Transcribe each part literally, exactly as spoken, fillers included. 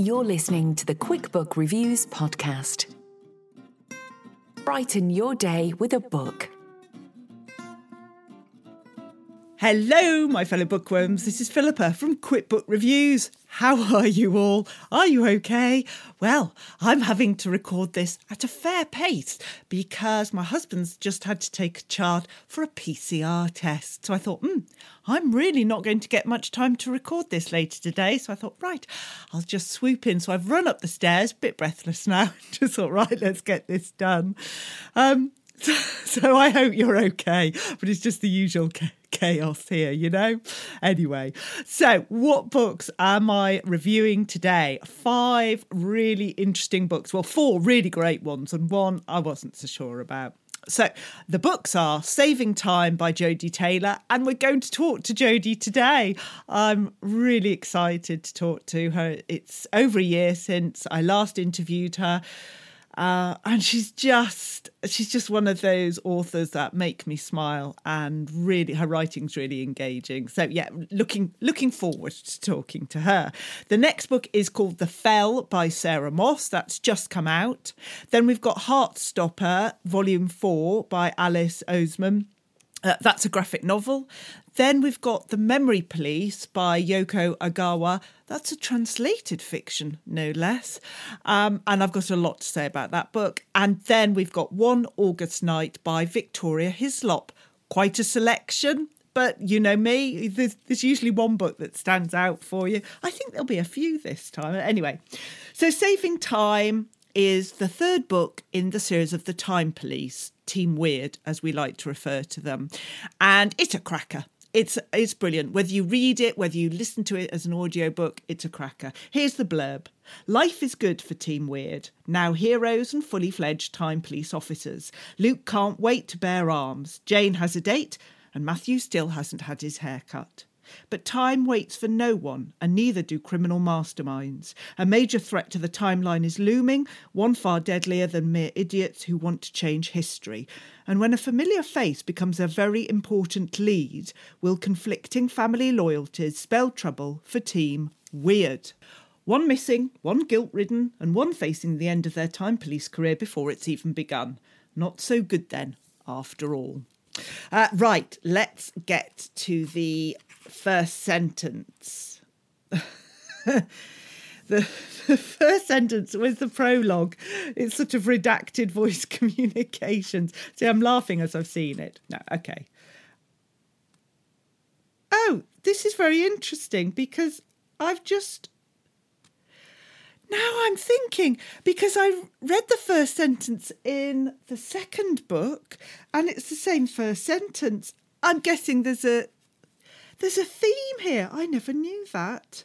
You're listening to the Quick Book Reviews podcast. Brighten your day with a book. Hello, my fellow bookworms. This is Philippa from Quick Book Reviews. How are you all? Are you okay? Well, I'm having to record this at a fair pace because my husband's just had to take a child for a P C R test. So I thought, hmm, I'm really not going to get much time to record this later today. So I thought, right, I'll just swoop in. So I've run up the stairs, a bit breathless now. Just thought, right, let's get this done. Um, so, so I hope you're okay, but it's just the usual case. Chaos here, you know? Anyway, so what books am I reviewing today? Five really interesting books. Well, four really great ones and one I wasn't so sure about. So the books are Saving Time by Jodie Taylor, and we're going to talk to Jodie today. I'm really excited to talk to her. It's over a year since I last interviewed her. Uh, and she's just she's just one of those authors that make me smile, and really her writing's really engaging. So yeah, looking looking forward to talking to her. The next book is called The Fell by Sarah Moss. That's just come out. Then we've got Heartstopper, Volume four by Alice Oseman. Uh, that's a graphic novel. Then we've got The Memory Police by Yoko Ogawa. That's a translated fiction, no less. Um, and I've got a lot to say about that book. And then we've got One August Night by Victoria Hislop. Quite a selection, but you know me, there's, there's usually one book that stands out for you. I think there'll be a few this time. Anyway, so Saving Time is the third book in the series of The Time Police, Team Weird, as we like to refer to them. And it's a cracker. It's it's brilliant. Whether you read it, whether you listen to it as an audiobook, it's a cracker. Here's the blurb. Life is good for Team Weird, now heroes and fully fledged time police officers. Luke can't wait to bear arms. Jane has a date and Matthew still hasn't had his hair cut. But time waits for no one, and neither do criminal masterminds. A major threat to the timeline is looming, one far deadlier than mere idiots who want to change history. And when a familiar face becomes a very important lead, will conflicting family loyalties spell trouble for Team Weird? One missing, one guilt-ridden, and one facing the end of their time police career before it's even begun. Not so good then, after all. Uh, right, let's get to the first sentence. the, the first sentence was the prologue. It's sort of redacted voice communications. See, I'm laughing as I've seen it. No, okay. Oh, this is very interesting because I've just... Now I'm thinking, because I read the first sentence in the second book and it's the same first sentence. I'm guessing there's a There's a theme here. I never knew that.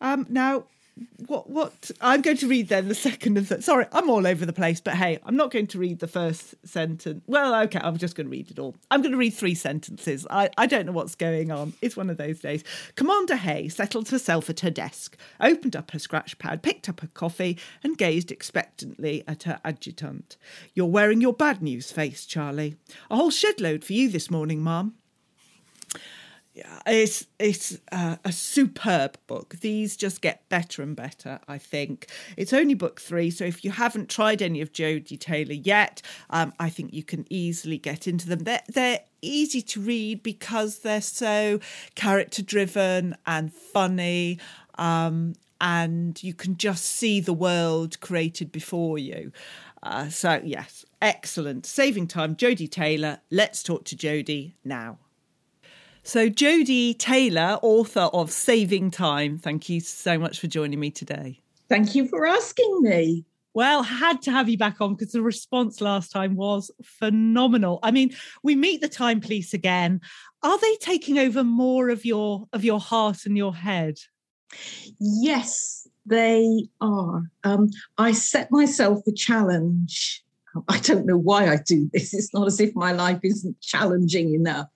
Um, now, what? What? I'm going to read then the second and third. Sorry, I'm all over the place, but hey, I'm not going to read the first sentence. Well, okay, I'm just going to read it all. I'm going to read three sentences. I, I don't know what's going on. It's one of those days. Commander Hay settled herself at her desk, opened up her scratch pad, picked up her coffee and gazed expectantly at her adjutant. You're wearing your bad news face, Charlie. A whole shed load for you this morning, ma'am. Yeah, it's it's uh, a superb book. These just get better and better, I think. It's only book three, so if you haven't tried any of Jodie Taylor yet, um, I think you can easily get into them. They're, they're easy to read because they're so character-driven and funny, um, and you can just see the world created before you. Uh, so, yes, excellent. Saving Time, Jodie Taylor. Let's talk to Jodie now. So Jodie Taylor, author of Saving Time, thank you so much for joining me today. Thank you for asking me. Well, had to have you back on because the response last time was phenomenal. I mean, we meet the Time Police again. Are they taking over more of your of your heart and your head? Yes, they are. Um, I set myself a challenge. I don't know why I do this. It's not as if my life isn't challenging enough.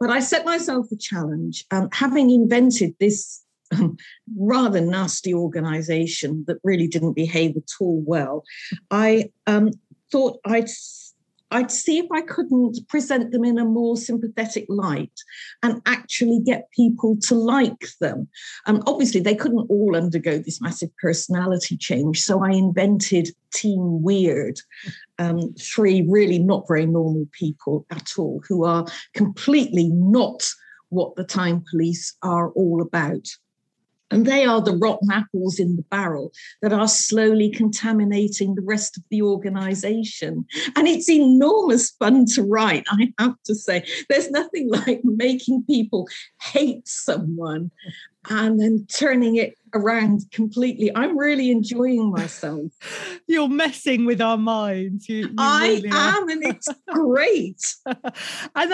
But I set myself a challenge, um, having invented this um, rather nasty organisation that really didn't behave at all well. I um, thought I'd I'd see if I couldn't present them in a more sympathetic light and actually get people to like them. Um, obviously, they couldn't all undergo this massive personality change, so I invented Team Weird. Um, three really not very normal people at all who are completely not what the Time Police are all about. And they are the rotten apples in the barrel that are slowly contaminating the rest of the organisation. And it's enormous fun to write, I have to say. There's nothing like making people hate someone and then turning it around completely. I'm really enjoying myself. You're messing with our minds. You, you I really am, and it's great. And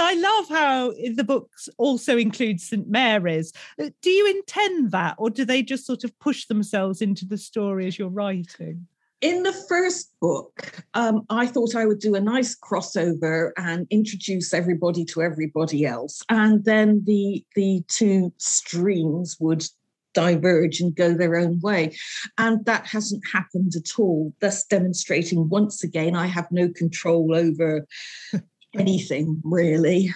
I love how the books also include Saint Mary's. Do you intend that, or do they just sort of push themselves into the story as you're writing? In the first book, um, I thought I would do a nice crossover and introduce everybody to everybody else. And then the the two streams would diverge and go their own way. And that hasn't happened at all, thus demonstrating once again I have no control over anything, really.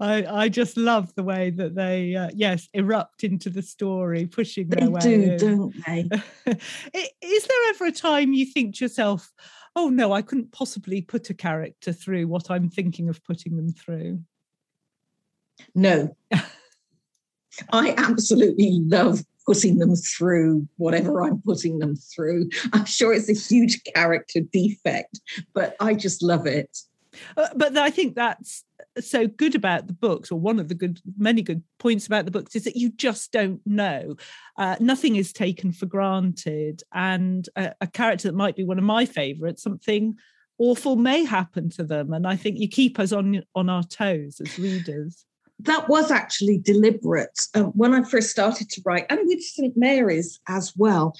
I, I just love the way that they, uh, yes, erupt into the story, pushing their way in. They do, don't they? Is there ever a time you think to yourself, oh no, I couldn't possibly put a character through what I'm thinking of putting them through? No. I absolutely love putting them through whatever I'm putting them through. I'm sure it's a huge character defect, but I just love it. Uh, but I think that's so good about the books, or one of the good, many good points about the books, is that you just don't know. Uh, nothing is taken for granted. And a, a character that might be one of my favourites, something awful may happen to them. And I think you keep us on on our toes as readers. That was actually deliberate. Uh, when I first started to write, and with Saint Mary's as well,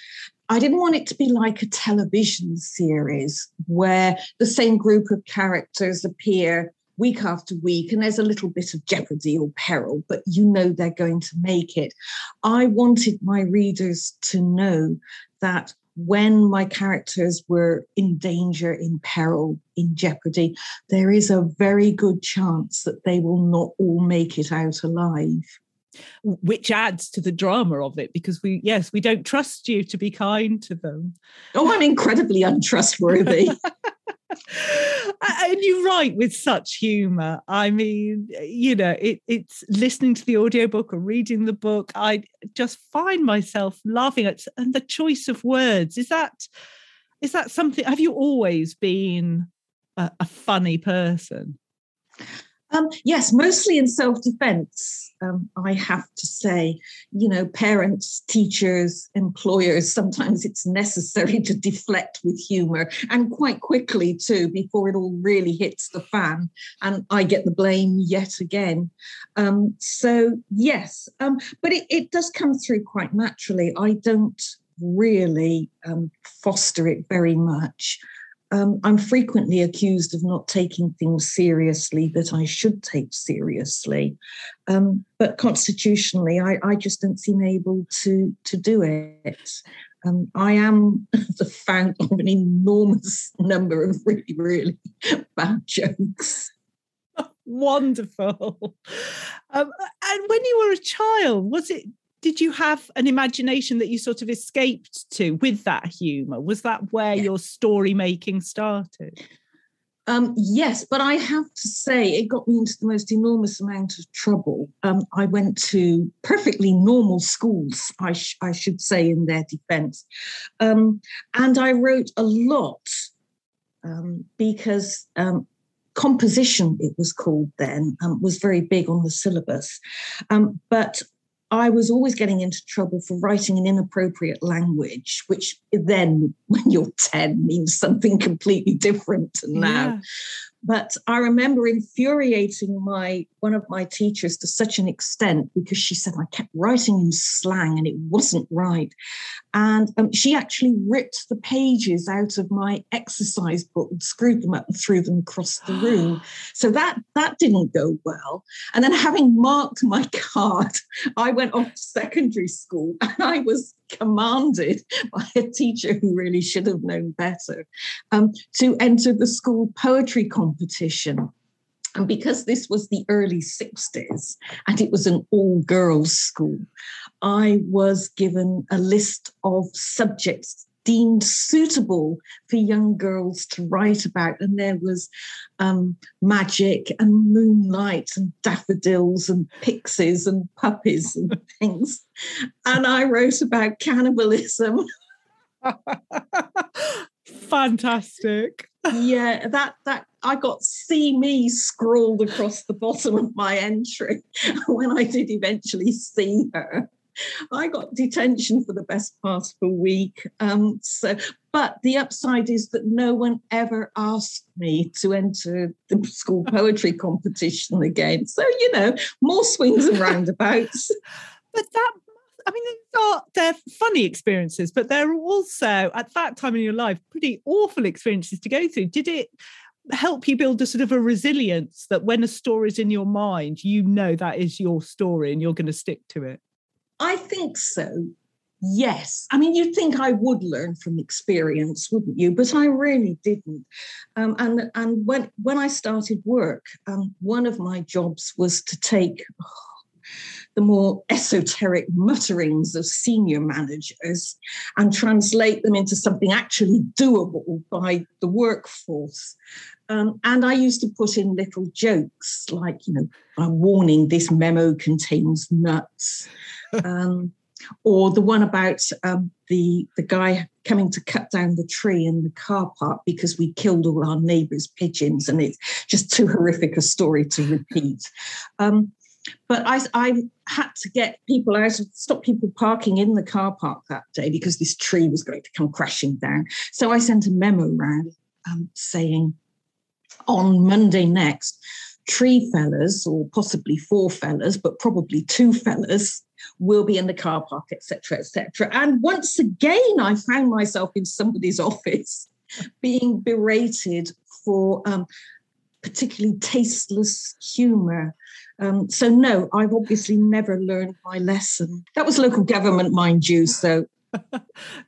I didn't want it to be like a television series where the same group of characters appear week after week and there's a little bit of jeopardy or peril, but you know they're going to make it. I wanted my readers to know that when my characters were in danger, in peril, in jeopardy, there is a very good chance that they will not all make it out alive. Which adds to the drama of it, because we, yes, we don't trust you to be kind to them. Oh, I'm incredibly untrustworthy. And you write with such humour. I mean, you know, it, it's listening to the audiobook or reading the book. I just find myself laughing at and the choice of words. Is that is that something? Have you always been a, a funny person? Um, yes, mostly in self-defense, um, I have to say. You know, parents, teachers, employers, sometimes it's necessary to deflect with humour, and quite quickly too, before it all really hits the fan and I get the blame yet again. Um, so, yes, um, but it, it does come through quite naturally. I don't really um, foster it very much. Um, I'm frequently accused of not taking things seriously that I should take seriously. Um, but constitutionally, I, I just don't seem able to, to do it. Um, I am the fan of an enormous number of really, really bad jokes. wonderful. Um, and when you were a child, was it? Did you have an imagination that you sort of escaped to with that humour? Was that where yeah. your story making started? Um, yes, but I have to say it got me into the most enormous amount of trouble. Um, I went to perfectly normal schools, I, sh- I should say, in their defence. Um, and I wrote a lot um, because um, composition, it was called then, um, was very big on the syllabus. Um, but I was always getting into trouble for writing in inappropriate language, which then, when you're ten, means something completely different to now. Yeah. But I remember infuriating my one of my teachers to such an extent because she said I kept writing in slang and it wasn't right. And um, she actually ripped the pages out of my exercise book and screwed them up and threw them across the room. So that that didn't go well. And then, having marked my card, I went off to secondary school and I was commanded by a teacher who really should have known better um, to enter the school poetry competition. And because this was the early sixties and it was an all-girls school, I was given a list of subjects deemed suitable for young girls to write about. And there was um, magic and moonlight and daffodils and pixies and puppies and things. And I wrote about cannibalism. Fantastic. Yeah, that that I got "see me" scrawled across the bottom of my entry when I did eventually see her. I got detention for the best part of a week. Um, so, but the upside is that no one ever asked me to enter the school poetry competition again. So, you know, more swings and roundabouts. But that, I mean, are, they're funny experiences, but they're also, at that time in your life, pretty awful experiences to go through. Did it help you build a sort of a resilience that when a story's in your mind, you know that is your story and you're going to stick to it? I think so, yes. I mean, you'd think I would learn from experience, wouldn't you? But I really didn't. Um, and and when, when I started work, um, one of my jobs was to take oh, the more esoteric mutterings of senior managers and translate them into something actually doable by the workforce. Um, and I used to put in little jokes like, you know, a warning, this memo contains nuts, um, or the one about um, the, the guy coming to cut down the tree in the car park because we killed all our neighbours' pigeons and it's just too horrific a story to repeat. Um, but I, I had to get people out, stop people parking in the car park that day because this tree was going to come crashing down. So I sent a memo round um, saying, on Monday next, three fellas, or possibly four fellas, but probably two fellas, will be in the car park, et cetera, et cetera. And once again, I found myself in somebody's office being berated for um, particularly tasteless humour. Um, so no, I've obviously never learned my lesson. That was local government, mind you, so...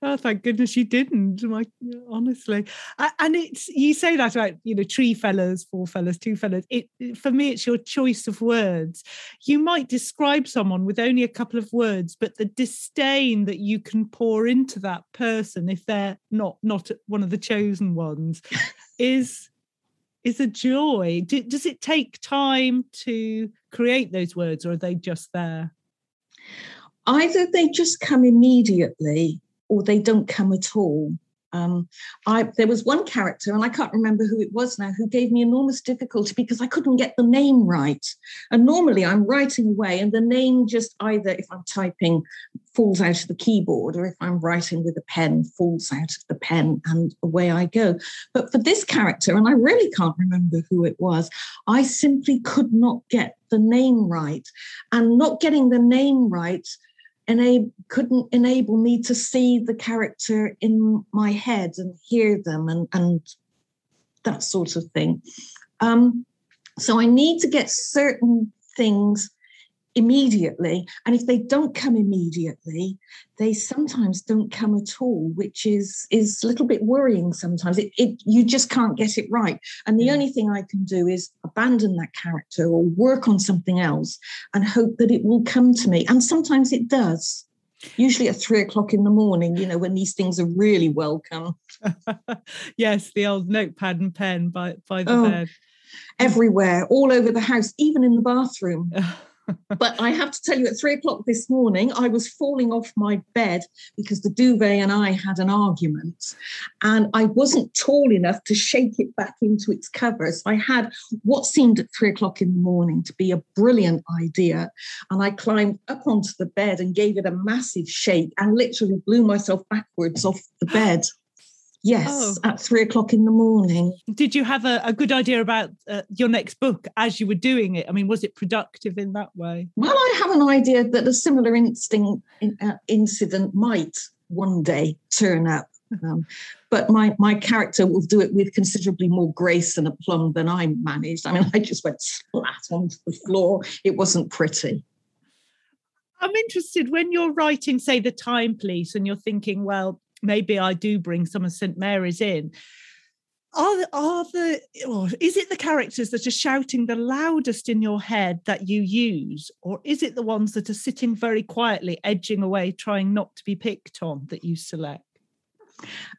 Oh, thank goodness you didn't, my, honestly. And it's, you say that about, you know, three fellas, four fellas, two fellas. It, for me, it's your choice of words. You might describe someone with only a couple of words, but the disdain that you can pour into that person if they're not not one of the chosen ones is is a joy. Do, does it take time to create those words, or are they just there? Either they just come immediately or they don't come at all. Um, I, there was one character, and I can't remember who it was now, who gave me enormous difficulty because I couldn't get the name right. And normally I'm writing away and the name just either, if I'm typing, falls out of the keyboard, or if I'm writing with a pen, falls out of the pen and away I go. But for this character, and I really can't remember who it was, I simply could not get the name right. And not getting the name right Enab- couldn't enable me to see the character in my head and hear them and, and that sort of thing. Um, so I need to get certain things immediately. And if they don't come immediately, they sometimes don't come at all, which is is a little bit worrying sometimes. It, it you just can't get it right. And the yeah. only thing I can do is abandon that character or work on something else and hope that it will come to me. And sometimes it does. Usually at three o'clock in the morning, you know, when these things are really welcome. Yes, the old notepad and pen by, by the oh, bed. Everywhere, all over the house, even in the bathroom. But I have to tell you, at three o'clock this morning, I was falling off my bed because the duvet and I had an argument, and I wasn't tall enough to shake it back into its cover. So I had what seemed at three o'clock in the morning to be a brilliant idea, and I climbed up onto the bed and gave it a massive shake and literally blew myself backwards off the bed. Yes, oh. At three o'clock in the morning. Did you have a, a good idea about uh, your next book as you were doing it? I mean, was it productive in that way? Well, I have an idea that a similar instinct, uh, incident might one day turn up. Um, but my, my character will do it with considerably more grace and aplomb than I managed. I mean, I just went flat onto the floor. It wasn't pretty. I'm interested, when you're writing, say, The Time Police, and you're thinking, well, maybe I do bring some of Saint Mary's in. Are, are the, or is it the characters that are shouting the loudest in your head that you use, or is it the ones that are sitting very quietly, edging away, trying not to be picked on, that you select?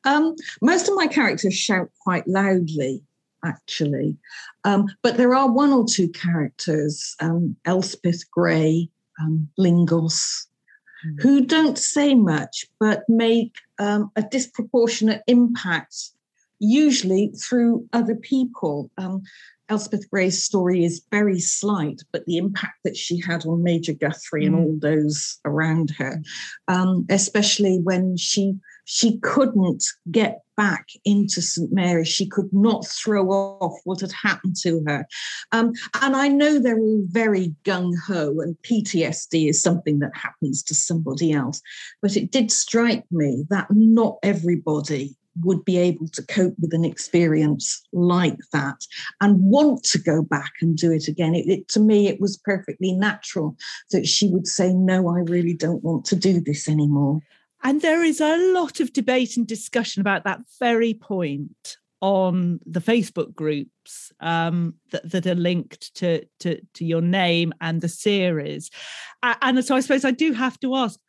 Um, most of my characters shout quite loudly, actually. Um, but there are one or two characters, um, Elspeth Gray, um, Lingos, mm. who don't say much, but make Um, a disproportionate impact, usually through other people. Um, Elspeth Gray's story is very slight, but the impact that she had on Major Guthrie mm. and all those around her, um, especially when she she couldn't get back into Saint Mary's, she could not throw off what had happened to her. Um, and I know they're all very gung-ho, and P T S D is something that happens to somebody else. But it did strike me that not everybody would be able to cope with an experience like that and want to go back and do it again. It, it, to me, it was perfectly natural that she would say, no, I really don't want to do this anymore. And there is a lot of debate and discussion about that very point on the Facebook groups um, that, that are linked to, to, to your name and the series. And so I suppose I do have to ask,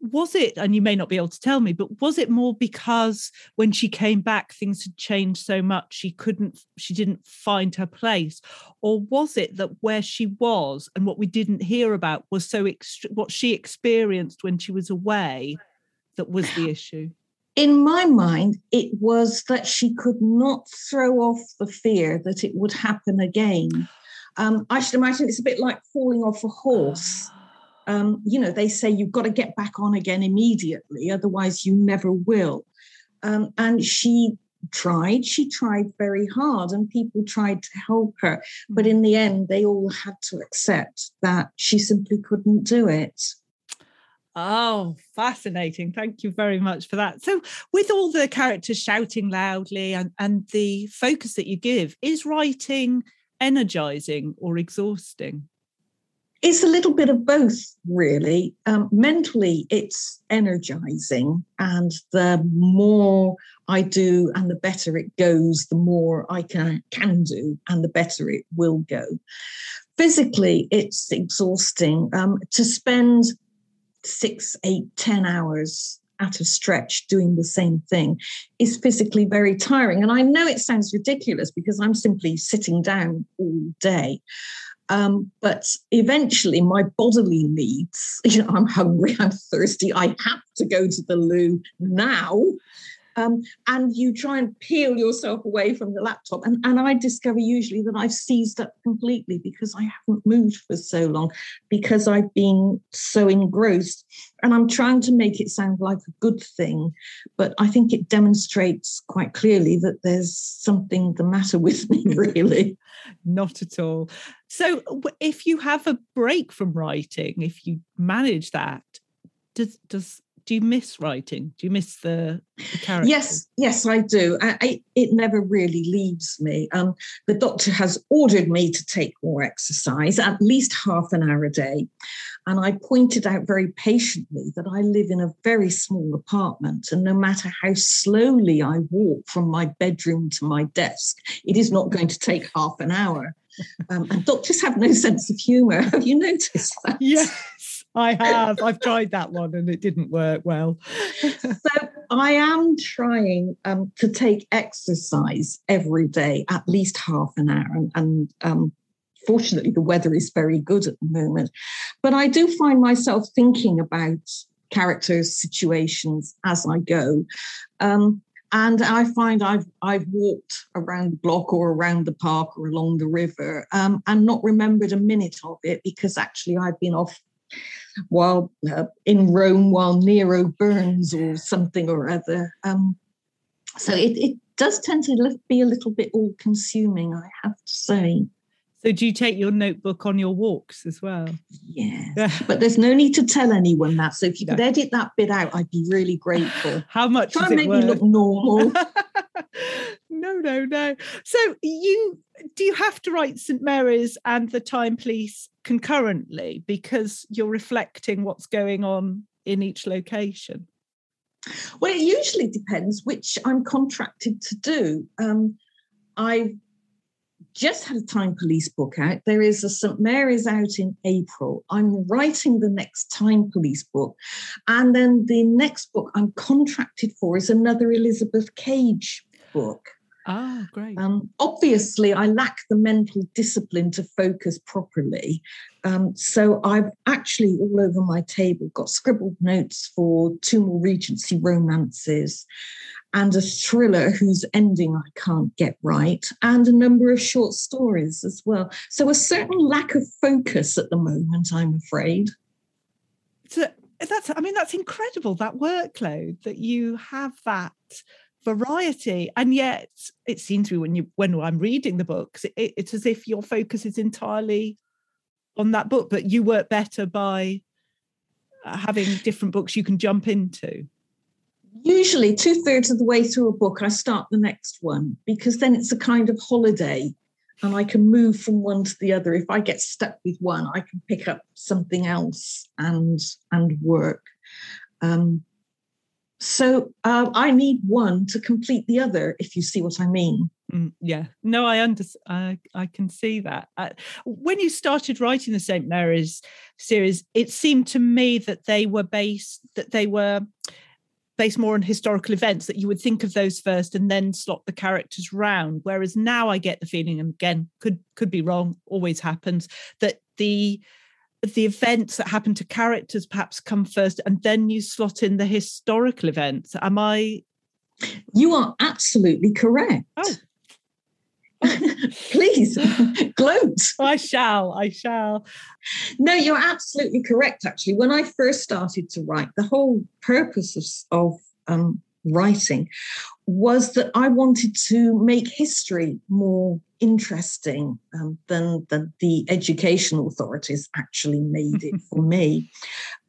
was it, and you may not be able to tell me, but was it more because when she came back, things had changed so much she couldn't, she didn't find her place? Or was it that where she was and what we didn't hear about was so, ext- what she experienced when she was away, that was the issue? In my mind, it was that she could not throw off the fear that it would happen again. Um, I should imagine it's a bit like falling off a horse. Um, you know, they say you've got to get back on again immediately, otherwise you never will. Um, and she tried, she tried very hard, and people tried to help her. But in the end, they all had to accept that she simply couldn't do it. Oh, fascinating. Thank you very much for that. So with all the characters shouting loudly and, and the focus that you give, is writing energising or exhausting? It's a little bit of both, really. Um, mentally, it's energising, and the more I do and the better it goes, the more I can, can do and the better it will go. Physically, it's exhausting. Um, to spend six, eight, ten hours at a stretch doing the same thing is physically very tiring. And I know it sounds ridiculous because I'm simply sitting down all day. Um, but eventually my bodily needs, you know, I'm hungry, I'm thirsty, I have to go to the loo now. Um, and you try and peel yourself away from the laptop. And, and I discover usually that I've seized up completely because I haven't moved for so long, because I've been so engrossed. And I'm trying to make it sound like a good thing, but I think it demonstrates quite clearly that there's something the matter with me, really. Not at all. So if you have a break from writing, if you manage that, does does do you miss writing? Do you miss the, the character? Yes, yes, I do. I, I, it never really leaves me. Um, the doctor has ordered me to take more exercise, at least half an hour a day. And I pointed out very patiently that I live in a very small apartment, and no matter how slowly I walk from my bedroom to my desk, it is not going to take half an hour. Um, and doctors have no sense of humour. Have you noticed that? Yes, I have. I've tried that one and it didn't work well. So I am trying um, to take exercise every day, at least half an hour. And, and um, fortunately, the weather is very good at the moment. But I do find myself thinking about characters, situations as I go. Um, And I find I've I've walked around the block or around the park or along the river um, and not remembered a minute of it, because actually I've been off while uh, in Rome while Nero burns or something or other. Um, so it, it does tend to be a little bit all-consuming, I have to say. So do you take your notebook on your walks as well? Yes, but there's no need to tell anyone that. So if you no. could edit that bit out, I'd be really grateful. How much Try does and it make work? me look normal. No, no, no. So you do you have to write Saint Mary's and The Time Police concurrently because you're reflecting what's going on in each location? Well, it usually depends which I'm contracted to do. Um, I've just had a Time Police book out. There is a Saint Mary's out in April. I'm writing the next Time Police book. And then the next book I'm contracted for is another Elizabeth Cage book. Ah, great. Um, obviously, I lack the mental discipline to focus properly. Um, so I've actually all over my table got scribbled notes for two more Regency romances and a thriller whose ending I can't get right, and a number of short stories as well. So a certain lack of focus at the moment, I'm afraid. So that's, I mean, that's incredible, that workload, that you have that variety. And yet it seems to me when you when I'm reading the books, it, it's as if your focus is entirely on that book, but you work better by having different books you can jump into. Usually two-thirds of the way through a book, I start the next one, because then it's a kind of holiday and I can move from one to the other. If I get stuck with one, I can pick up something else and and work. Um, so uh, I need one to complete the other, if you see what I mean. Mm, yeah, no, I under, I, I can see that. Uh, when you started writing the Saint Mary's series, it seemed to me that they were based, that they were... based more on historical events, that you would think of those first and then slot the characters round. Whereas now I get the feeling, and again, could could be wrong, always happens, that the the events that happen to characters perhaps come first and then you slot in the historical events. Am I? You are absolutely correct. Oh. Please, gloat. I shall, I shall. No, you're absolutely correct, actually. When I first started to write, the whole purpose of, of um, writing was that I wanted to make history more interesting um, than, than the education authorities actually made it for me.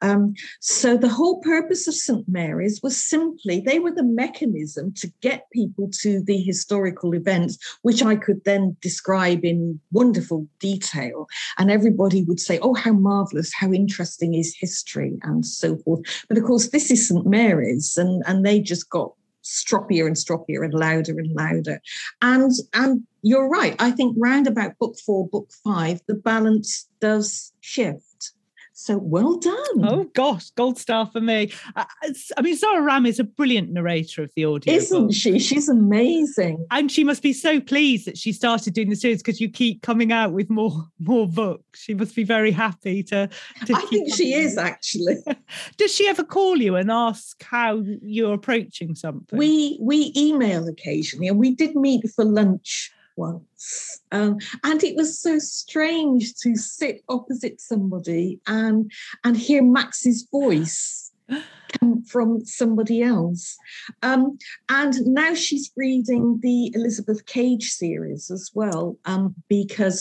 Um, so the whole purpose of Saint Mary's was simply, they were the mechanism to get people to the historical events, which I could then describe in wonderful detail. And everybody would say, oh, how marvellous, how interesting is history, and so forth. But of course, this is Saint Mary's, and, and they just got stroppier and stroppier and louder and louder. And and you're right. I think round about book four, book five, the balance does shift. So well done. Oh, gosh, gold star for me. I, I mean, Zara Ram is a brilliant narrator of the audio. Isn't book. she? She's amazing. And she must be so pleased that she started doing the series, because you keep coming out with more more books. She must be very happy to, to I think she is, out. actually. Does she ever call you and ask how you're approaching something? We, we email occasionally, and we did meet for lunch once. Um, and it was so strange to sit opposite somebody and and hear Max's voice come from somebody else. Um, and now she's reading the Elizabeth Cage series as well, um, because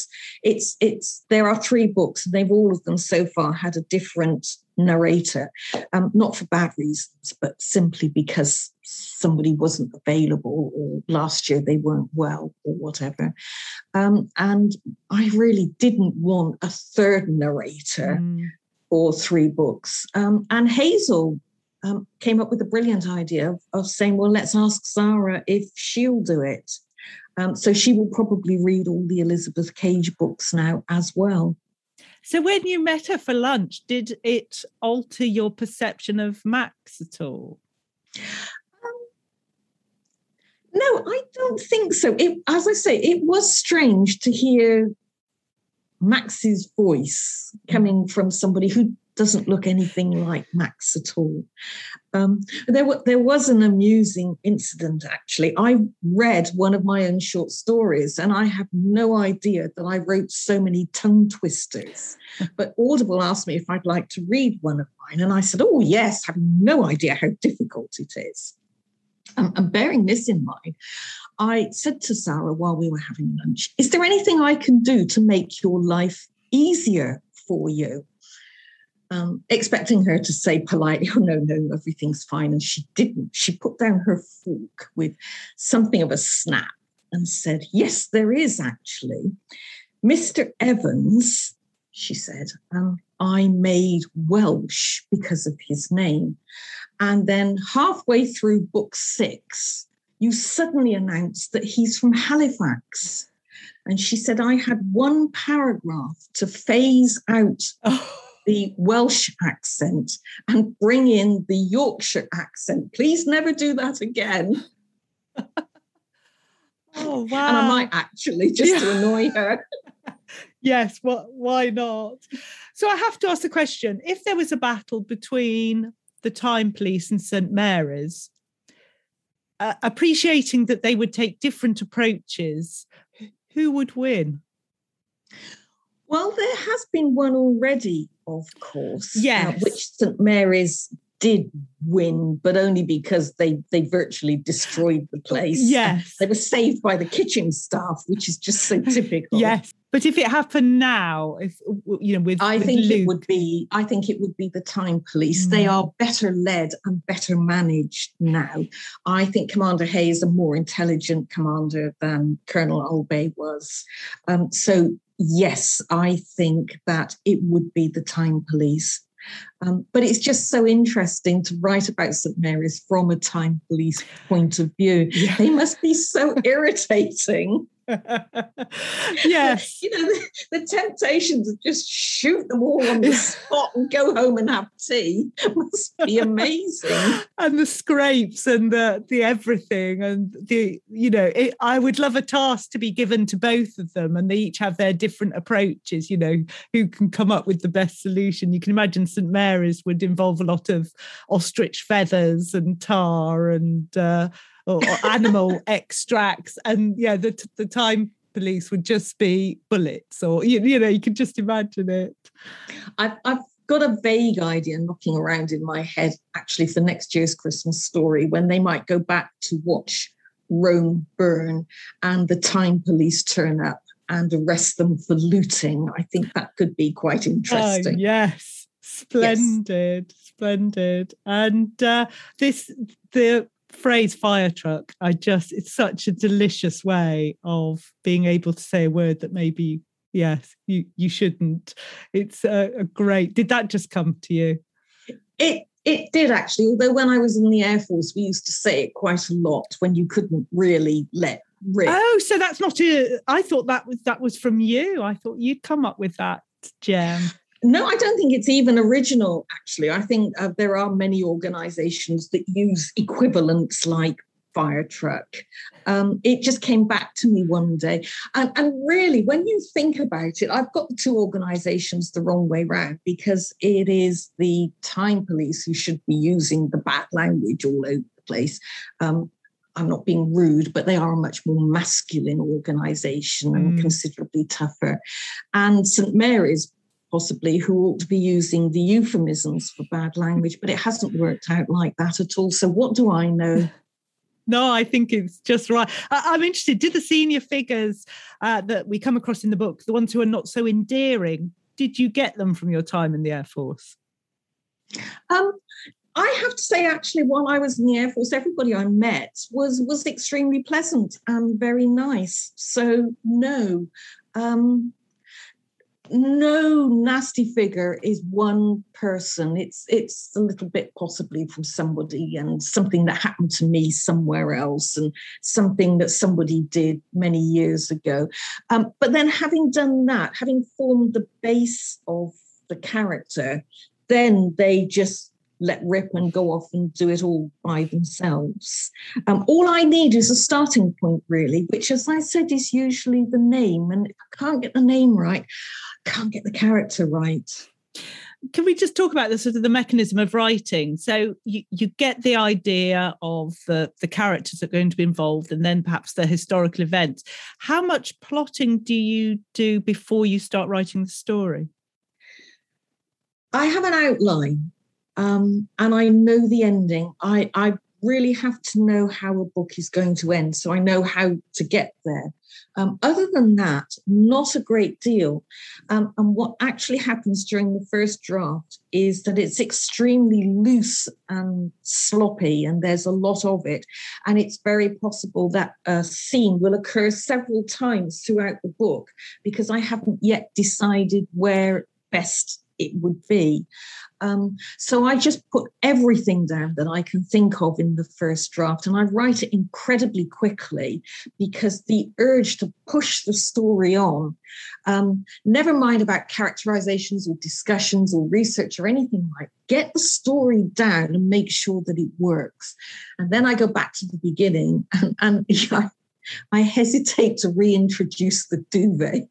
it's it's there are three books, and they've all of them so far had a different narrator, um, not for bad reasons, but simply because somebody wasn't available, or last year they weren't well, or whatever. Um, and I really didn't want a third narrator mm. for three books. Um, and Hazel um, came up with a brilliant idea of, of saying, well, let's ask Zara if she'll do it. Um, so she will probably read all the Elizabeth Cage books now as well. So when you met her for lunch, did it alter your perception of Max at all? Um, no, I don't think so. It, as I say, it was strange to hear Max's voice coming from somebody who doesn't look anything like Max at all. Um, there, w- there was an amusing incident, actually. I read one of my own short stories, and I have no idea that I wrote so many tongue twisters. But Audible asked me if I'd like to read one of mine, and I said, oh, yes, I have no idea how difficult it is. Um, and bearing this in mind, I said to Sarah while we were having lunch, is there anything I can do to make your life easier for you? Um, expecting her to say politely, oh, no, no, everything's fine. And she didn't. She put down her fork with something of a snap and said, yes, there is actually. Mister Evans, she said, um, I made Welsh because of his name. And then halfway through book six, you suddenly announced that he's from Halifax. And she said, I had one paragraph to phase out oh. the Welsh accent and bring in the Yorkshire accent. Please never do that again. Oh, wow. And I might actually, just yeah. to annoy her. Yes, well, why not? So I have to ask the question, if there was a battle between the Time Police and Saint Mary's, uh, appreciating that they would take different approaches, who would win? Well, there has been one already, of course, yes. uh, which Saint Mary's did win, but only because they, they virtually destroyed the place. Yes. They were saved by the kitchen staff, which is just so typical. Yes. But if it happened now, if you know, with I with think Luke... it would be I think it would be the Time Police. Mm. They are better led and better managed now. I think Commander Hay is a more intelligent commander than Colonel Olbey was. Um, so yes, I think that it would be the Time Police. Um, but it's just so interesting to write about Saint Mary's from a Time Police point of view. Yeah. They must be so irritating. Yes. You know, the, the temptation to just shoot them all on the spot and go home and have tea must be amazing. And the scrapes and the the everything and the, you know, it, I would love a task to be given to both of them, and they each have their different approaches, you know, who can come up with the best solution. You can imagine Saint Mary's would involve a lot of ostrich feathers and tar and uh or, or animal extracts, and yeah, the the Time Police would just be bullets, or you, you know, you can just imagine it. I've I've got a vague idea knocking around in my head actually for next year's Christmas story, when they might go back to watch Rome burn, and the Time Police turn up and arrest them for looting. I think that could be quite interesting. Oh, yes, splendid, yes. splendid, and uh, this the. phrase fire truck, I just it's such a delicious way of being able to say a word that maybe yes you you shouldn't. It's a, a great did that just come to you? It it did actually, although when I was in the Air Force we used to say it quite a lot when you couldn't really let rip. Oh, so that's not a I thought that was that was from you. I thought you'd come up with that gem. No, I don't think it's even original, actually. I think uh, there are many organisations that use equivalents like fire truck. Um, it just came back to me one day. And, and really, when you think about it, I've got the two organisations the wrong way round, because it is the Time Police who should be using the bad language all over the place. Um, I'm not being rude, but they are a much more masculine organisation and mm. considerably tougher. And Saint Mary's, possibly, who ought to be using the euphemisms for bad language, but it hasn't worked out like that at all. So what do I know? No, I think it's just right. I- I'm interested, did the senior figures uh, that we come across in the book, the ones who are not so endearing, did you get them from your time in the Air Force? Um, I have to say, actually, while I was in the Air Force, everybody I met was was extremely pleasant and very nice. So no, um, no nasty figure is one person. It's it's a little bit possibly from somebody and something that happened to me somewhere else and something that somebody did many years ago. Um, but then having done that, having formed the base of the character, then they just let rip and go off and do it all by themselves. Um, all I need is a starting point, really, which, as I said, is usually the name. And if I can't get the name right, I can't get the character right. Can we just talk about the sort of the mechanism of writing? So you, you get the idea of the, the characters that are going to be involved and then perhaps the historical events. How much plotting do you do before you start writing the story? I have an outline. Um, and I know the ending. I, I really have to know how a book is going to end, so I know how to get there. Um, other than that, not a great deal. Um, and what actually happens during the first draft is that it's extremely loose and sloppy, and there's a lot of it. And it's very possible that a scene will occur several times throughout the book because I haven't yet decided where best it would be. Um, so I just put everything down that I can think of in the first draft, and I write it incredibly quickly because the urge to push the story on, um, never mind about characterizations or discussions or research or anything like that, get the story down and make sure that it works. And then I go back to the beginning and, and I, I hesitate to reintroduce the duvet.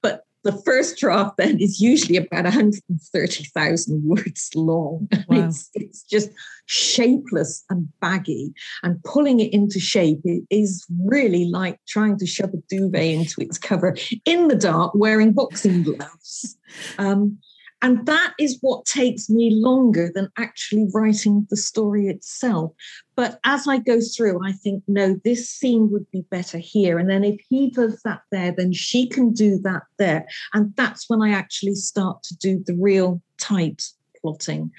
But the first draft then is usually about one hundred thirty thousand words long. Wow. It's, it's just shapeless and baggy. And pulling it into shape is really like trying to shove a duvet into its cover in the dark wearing boxing gloves. Um, and that is what takes me longer than actually writing the story itself. But as I go through, I think, no, this scene would be better here. And then if he does that there, then she can do that there. And that's when I actually start to do the real tight plotting.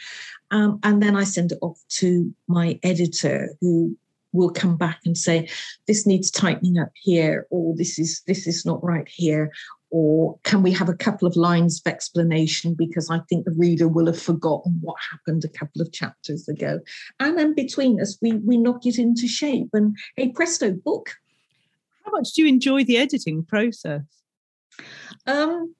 Um, and then I send it off to my editor, who will come back and say, this needs tightening up here, or this is this is not right here. Or can we have a couple of lines of explanation because I think the reader will have forgotten what happened a couple of chapters ago. And then between us, we we knock it into shape and hey, presto, book. How much do you enjoy the editing process? Um,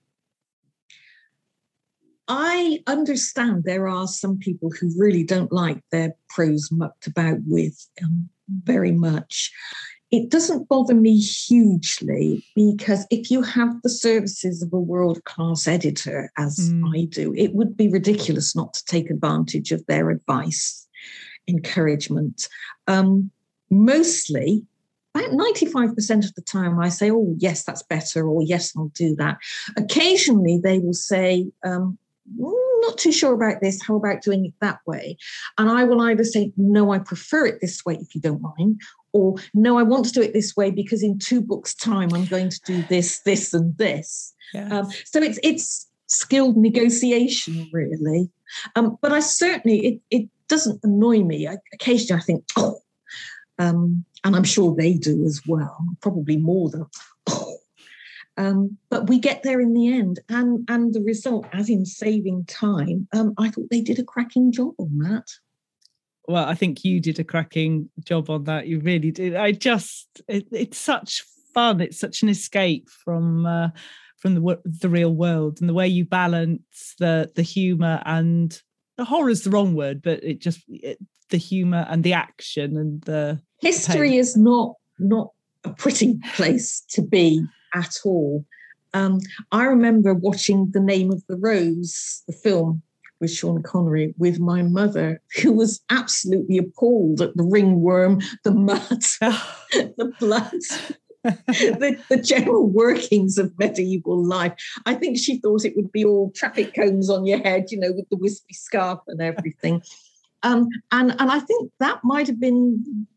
I understand there are some people who really don't like their prose mucked about with um, very much. It doesn't bother me hugely because if you have the services of a world-class editor, as mm. I do, it would be ridiculous not to take advantage of their advice, encouragement. Um, mostly, about ninety-five percent of the time, I say, oh, yes, that's better, or yes, I'll do that. Occasionally, they will say, um, not too sure about this, how about doing it that way? And I will either say, no, I prefer it this way, if you don't mind, or no, I want to do it this way because in two books' time I'm going to do this, this, and this. Yes. Um, so it's it's skilled negotiation, really. Um, but I certainly, it, it doesn't annoy me. I, occasionally I think, oh, um, and I'm sure they do as well, probably more than, oh. Um, but we get there in the end. And, and the result, as in Saving Time, um, I thought they did a cracking job on that. Well, I think you did a cracking job on that. You really did. I just, it, it's such fun. It's such an escape from uh, from the the real world, and the way you balance the the humour and the horror is the wrong word, but it just it, the humour and the action and the history the is not not a pretty place to be at all. Um, I remember watching The Name of the Rose, the film with Sean Connery, with my mother, who was absolutely appalled at the ringworm, the mud, the blood, the, the general workings of medieval life. I think she thought it would be all traffic cones on your head, you know, with the wispy scarf and everything. Um, and, and I think that might have been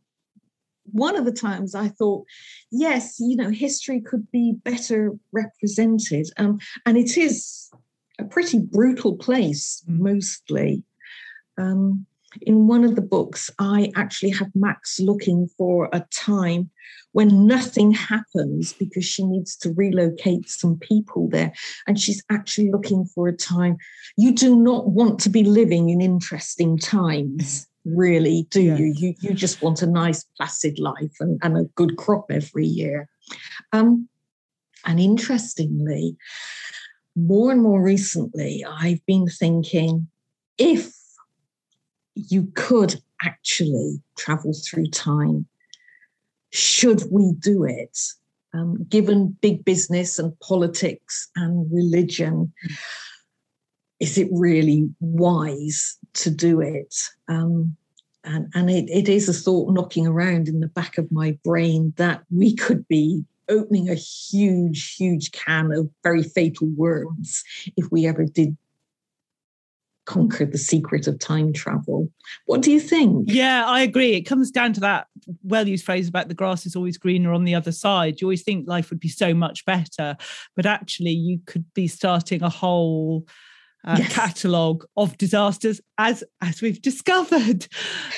one of the times I thought, yes, you know, history could be better represented. Um, and it is a pretty brutal place, mostly. Um, in one of the books, I actually had Max looking for a time when nothing happens because she needs to relocate some people there. And she's actually looking for a time. You do not want to be living in interesting times, really, do yeah. you? you? You just want a nice, placid life and, and a good crop every year. Um, and interestingly, more and more recently, I've been thinking, if you could actually travel through time, should we do it? Um, given big business and politics and religion, is it really wise to do it? Um, and and it, it is a thought knocking around in the back of my brain that we could be opening a huge, huge can of very fatal worms if we ever did conquer the secret of time travel. What do you think? Yeah, I agree. It comes down to that well-used phrase about the grass is always greener on the other side. You always think life would be so much better, but actually you could be starting a whole uh, yes. catalogue of disasters, as as we've discovered.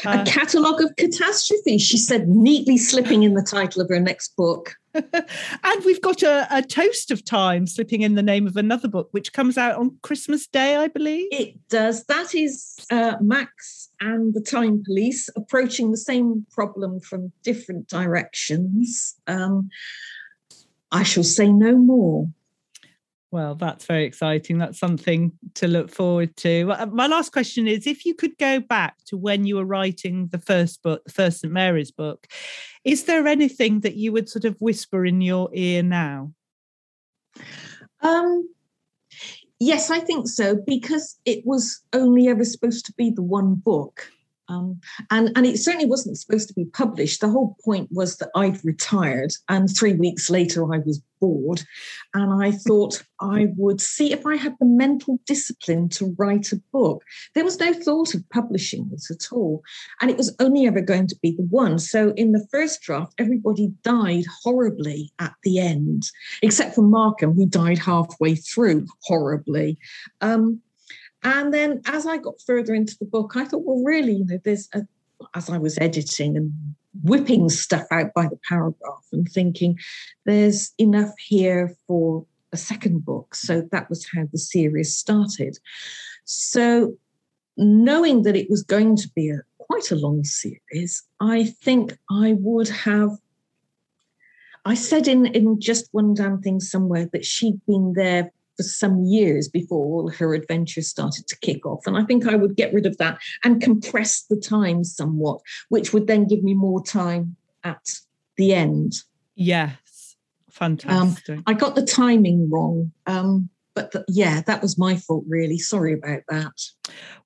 Uh, a catalogue of catastrophes, she said, neatly slipping in the title of her next book. And we've got a, a toast of time slipping in the name of another book, which comes out on Christmas Day, I believe. It does. That is uh, Max and the Time Police approaching the same problem from different directions. Um, I shall say no more. Well, that's very exciting. That's something to look forward to. My last question is, if you could go back to when you were writing the first book, the first Saint Mary's book, is there anything that you would sort of whisper in your ear now? Um, yes, I think so, because it was only ever supposed to be the one book. Um, and, and it certainly wasn't supposed to be published. The whole point was that I'd retired, and three weeks later I was bored, and I thought I would see if I had the mental discipline to write a book. There was no thought of publishing it at all, and it was only ever going to be the one. So in the first draft, everybody died horribly at the end, except for Markham, who died halfway through horribly. Um, And then as I got further into the book, I thought, well, really, you know, there's a, as I was editing and whipping stuff out by the paragraph and thinking, there's enough here for a second book. So that was how the series started. So knowing that it was going to be a quite a long series, I think I would have, I said in, in Just One Damn Thing somewhere that she'd been there for some years before all her adventures started to kick off. And I think I would get rid of that and compress the time somewhat, which would then give me more time at the end. Yes, fantastic. Um, I got the timing wrong. Um, but th- yeah, that was my fault, really. Sorry about that.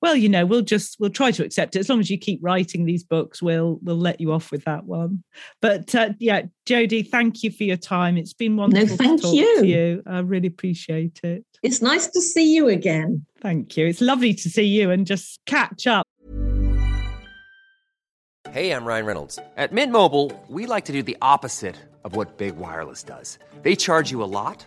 Well, you know, we'll just, we'll try to accept it. As long as you keep writing these books, we'll, we'll let you off with that one. But uh, yeah, Jodie, thank you for your time. It's been wonderful no, thank to talk you. to you. I really appreciate it. It's nice to see you again. Thank you. It's lovely to see you and just catch up. Hey, I'm Ryan Reynolds. At Mint Mobile, we like to do the opposite of what Big Wireless does. They charge you a lot.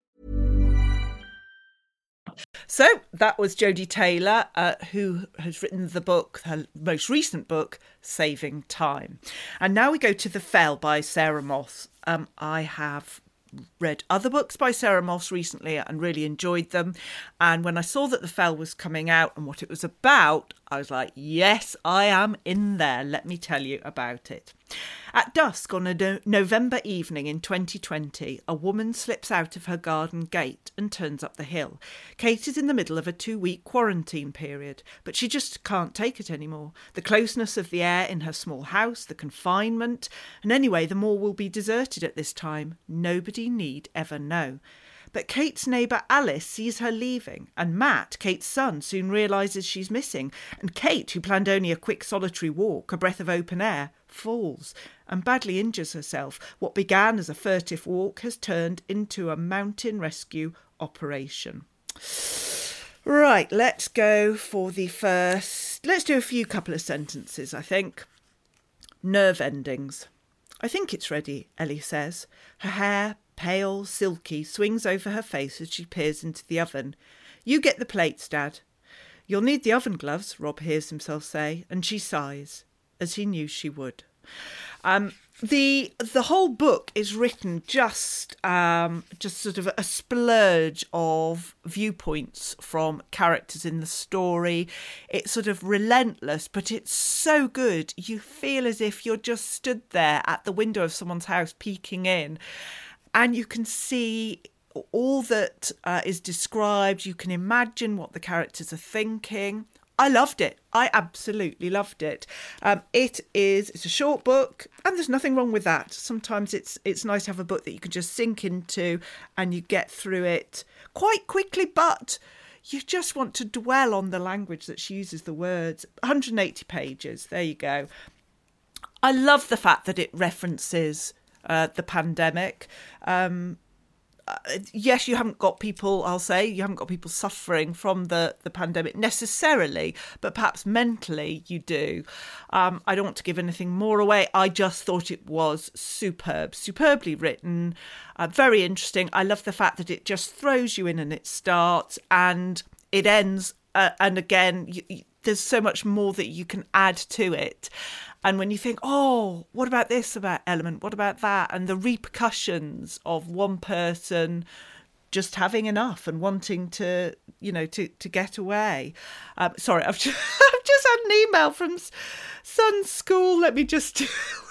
So that was Jodie Taylor, uh, who has written the book, her most recent book, Saving Time. And now we go to The Fell by Sarah Moss. Um, I have read other books by Sarah Moss recently and really enjoyed them. And when I saw that The Fell was coming out and what it was about, I was like, yes, I am in there. Let me tell you about it. At dusk on a no- November evening in twenty twenty, a woman slips out of her garden gate and turns up the hill. Kate is in the middle of a two-week quarantine period, but she just can't take it anymore. The closeness of the air in her small house, the confinement, and anyway, the moor will be deserted at this time. Nobody need ever know. But Kate's neighbour Alice sees her leaving, and Matt, Kate's son, soon realises she's missing, and Kate, who planned only a quick solitary walk, a breath of open air, falls and badly injures herself. What began as a furtive walk has turned into a mountain rescue operation. Right, let's go for the first. Let's do a few couple of sentences, I think. Nerve endings. I think it's ready, Ellie says. Her hair, pale, silky, swings over her face as she peers into the oven. You get the plates, Dad. You'll need the oven gloves, Rob hears himself say, and she sighs, as he knew she would. Um, the the whole book is written just um, just sort of a splurge of viewpoints from characters in the story. It's sort of relentless, but it's so good. You feel as if you're just stood there at the window of someone's house peeking in, and you can see all that uh, is described. You can imagine what the characters are thinking. I loved it. I absolutely loved it. Um, it is it's a short book, and there's nothing wrong with that. Sometimes it's it's nice to have a book that you can just sink into and you get through it quite quickly, but you just want to dwell on the language that she uses, the words. one hundred eighty pages. There you go. I love the fact that it references uh, the pandemic. Um Uh, yes, you haven't got people, I'll say, you haven't got people suffering from the, the pandemic necessarily, but perhaps mentally you do. Um, I don't want to give anything more away. I just thought it was superb, superbly written, uh, very interesting. I love the fact that it just throws you in and it starts and it ends. Uh, and again, you, you, there's so much more that you can add to it. And when you think, oh, what about this about element? What about that? And the repercussions of one person just having enough and wanting to, you know, to, to get away. Um, sorry, I've just, I've just had an email from son's school. Let me just deal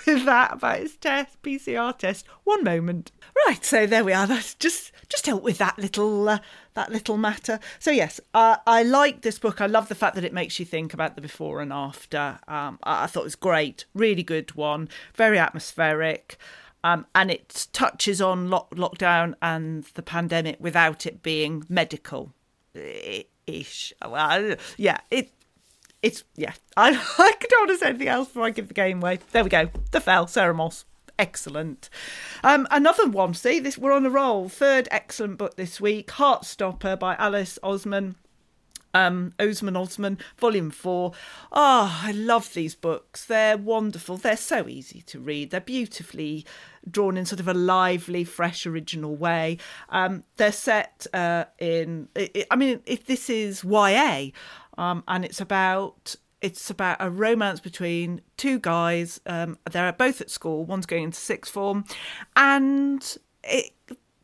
with that about his test, P C R test. One moment. Right, so there we are. That's just just dealt with that little uh, that little matter. So yes, uh, I like this book. I love the fact that it makes you think about the before and after. Um, I, I thought it was great, really good one, very atmospheric. Um, and it touches on lock, lockdown and the pandemic without it being medical-ish. Well, yeah, it, it's, yeah. I, I don't want to say anything else before I give the game away. There we go. The Fell, Sarah Moss. Excellent. Um, another one. See, this we're on a roll. Third excellent book this week. Heartstopper by Alice Oseman. Um, Oseman Oseman, Volume four. Oh, I love these books. They're wonderful. They're so easy to read. They're beautifully drawn in sort of a lively, fresh, original way. Um, they're set uh, in... It, it, I mean, if this is Y A, um, and it's about... It's about a romance between two guys. Um, they're both at school. One's going into sixth form. And it...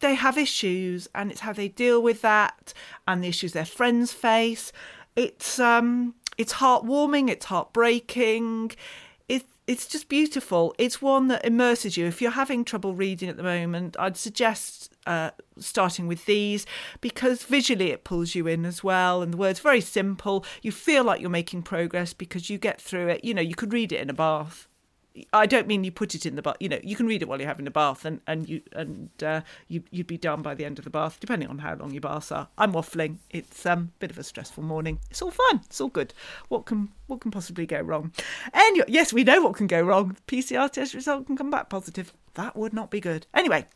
They have issues, and it's how they deal with that, and the issues their friends face. It's um, it's heartwarming, it's heartbreaking, it's it's just beautiful. It's one that immerses you. If you're having trouble reading at the moment, I'd suggest uh, starting with these, because visually it pulls you in as well, and the words very simple. You feel like you're making progress because you get through it. You know, you could read it in a bath. I don't mean you put it in the bath. You know, you can read it while you're having a bath, and and you and uh, you you'd be done by the end of the bath, depending on how long your baths are. I'm waffling. It's um, a bit of a stressful morning. It's all fine. It's all good. What can what can possibly go wrong? And anyway, yes, we know what can go wrong. The P C R test result can come back positive. That would not be good. Anyway.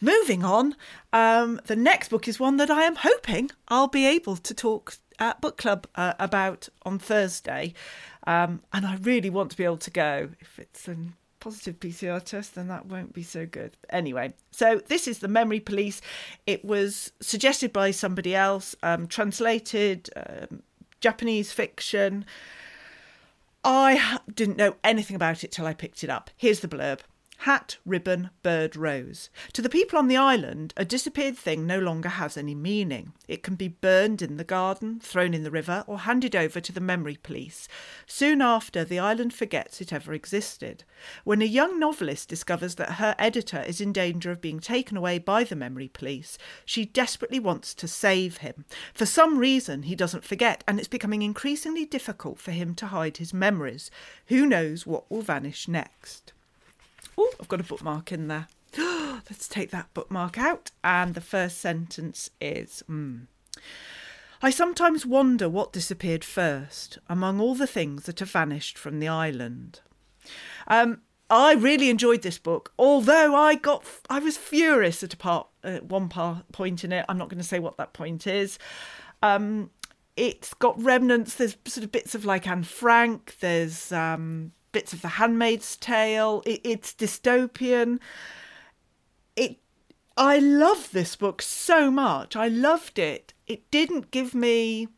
Moving on, um, the next book is one that I am hoping I'll be able to talk at book club uh, about on Thursday. Um, and I really want to be able to go. If it's a positive P C R test, then that won't be so good. Anyway, so this is The Memory Police. It was suggested by somebody else, um, translated, um, Japanese fiction. I didn't know anything about it till I picked it up. Here's the blurb. Hat, ribbon, bird, rose. To the people on the island, a disappeared thing no longer has any meaning. It can be burned in the garden, thrown in the river, or handed over to the memory police. Soon after, the island forgets it ever existed. When a young novelist discovers that her editor is in danger of being taken away by the memory police, she desperately wants to save him. For some reason, he doesn't forget, and it's becoming increasingly difficult for him to hide his memories. Who knows what will vanish next? Oh, I've got a bookmark in there. Let's take that bookmark out. And the first sentence is, mm. I sometimes wonder what disappeared first among all the things that have vanished from the island. Um, I really enjoyed this book, although I got, I was furious at a part, uh, one part point in it. I'm not going to say what that point is. Um, it's got remnants. There's sort of bits of like Anne Frank. There's... Um, bits of The Handmaid's Tale. It, it's dystopian. It. I love this book so much. I loved it. It didn't give me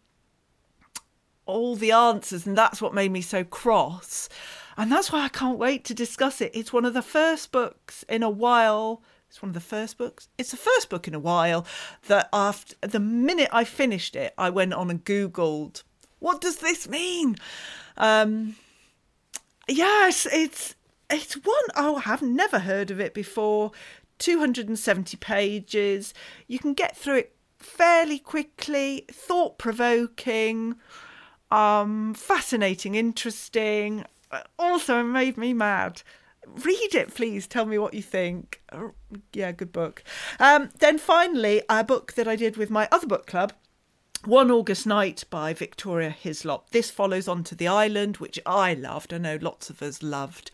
all the answers, and that's what made me so cross. And that's why I can't wait to discuss it. It's one of the first books in a while. It's one of the first books. It's the first book in a while that after the minute I finished it, I went on and Googled, what does this mean? Um... Yes, it's it's one oh, I have never heard of it before. two hundred seventy pages. You can get through it fairly quickly. Thought-provoking, um, fascinating, interesting. Also, it made me mad. Read it, please. Tell me what you think. Oh, yeah, good book. Um, then finally, a book that I did with my other book club. One August Night by Victoria Hislop. This follows on to The Island, which I loved. I know lots of us loved.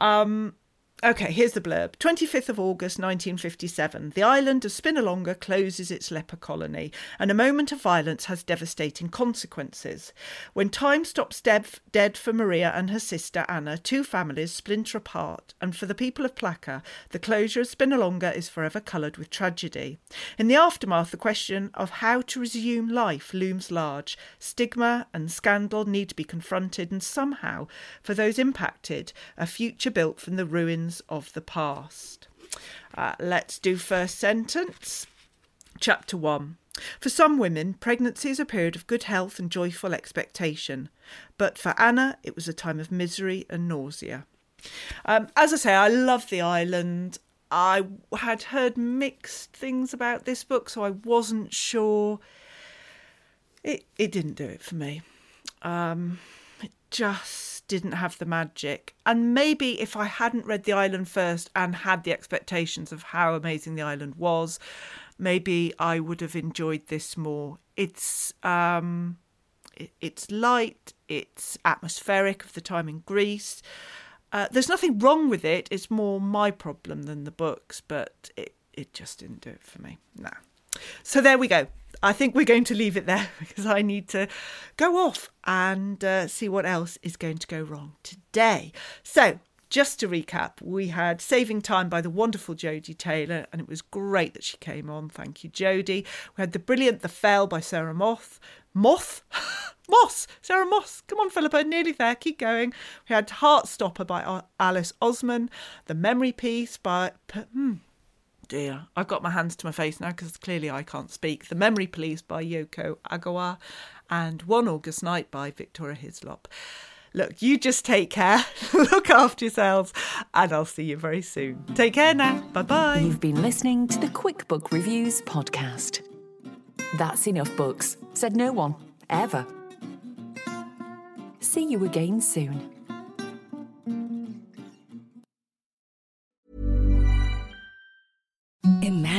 Um, OK, here's the blurb. twenty-fifth of August, nineteen fifty-seven. The island of Spinalonga closes its leper colony, and a moment of violence has devastating consequences. When time stops dev- dead for Maria and her sister Anna, two families splinter apart, and for the people of Plaka, the closure of Spinalonga is forever coloured with tragedy. In the aftermath, the question of how to resume life looms large. Stigma and scandal need to be confronted, and somehow, for those impacted, a future built from the ruins of the past. Uh, let's do first sentence. Chapter one. For some women, pregnancy is a period of good health and joyful expectation, but for Anna, it was a time of misery and nausea. Um, as I say, I love The Island. I had heard mixed things about this book, so I wasn't sure. It it didn't do it for me. Um, it just. Didn't have the magic. And maybe if I hadn't read The Island first and had the expectations of how amazing The Island was, maybe I would have enjoyed this more. It's um, it's light, it's atmospheric of the time in Greece. Uh, there's nothing wrong with it. It's more my problem than the book's, but it, it just didn't do it for me. Nah. So there we go. I think we're going to leave it there because I need to go off and uh, see what else is going to go wrong today. So just to recap, we had Saving Time by the wonderful Jodie Taylor, and it was great that she came on. Thank you, Jodie. We had the brilliant The Fell by Sarah Moss. Moss? Moss! Sarah Moss. Come on, Philippa. Nearly there. Keep going. We had Heartstopper by Alice Oseman. The Memory Piece by... Hmm. Dear, I've got my hands to my face now because clearly I can't speak. The Memory Police by Yoko Ogawa and One August Night by Victoria Hislop. Look, you just take care, look after yourselves, and I'll see you very soon. Take care now. Bye-bye. You've been listening to the Quick Book Reviews podcast. That's enough books, said no one, ever. See you again soon.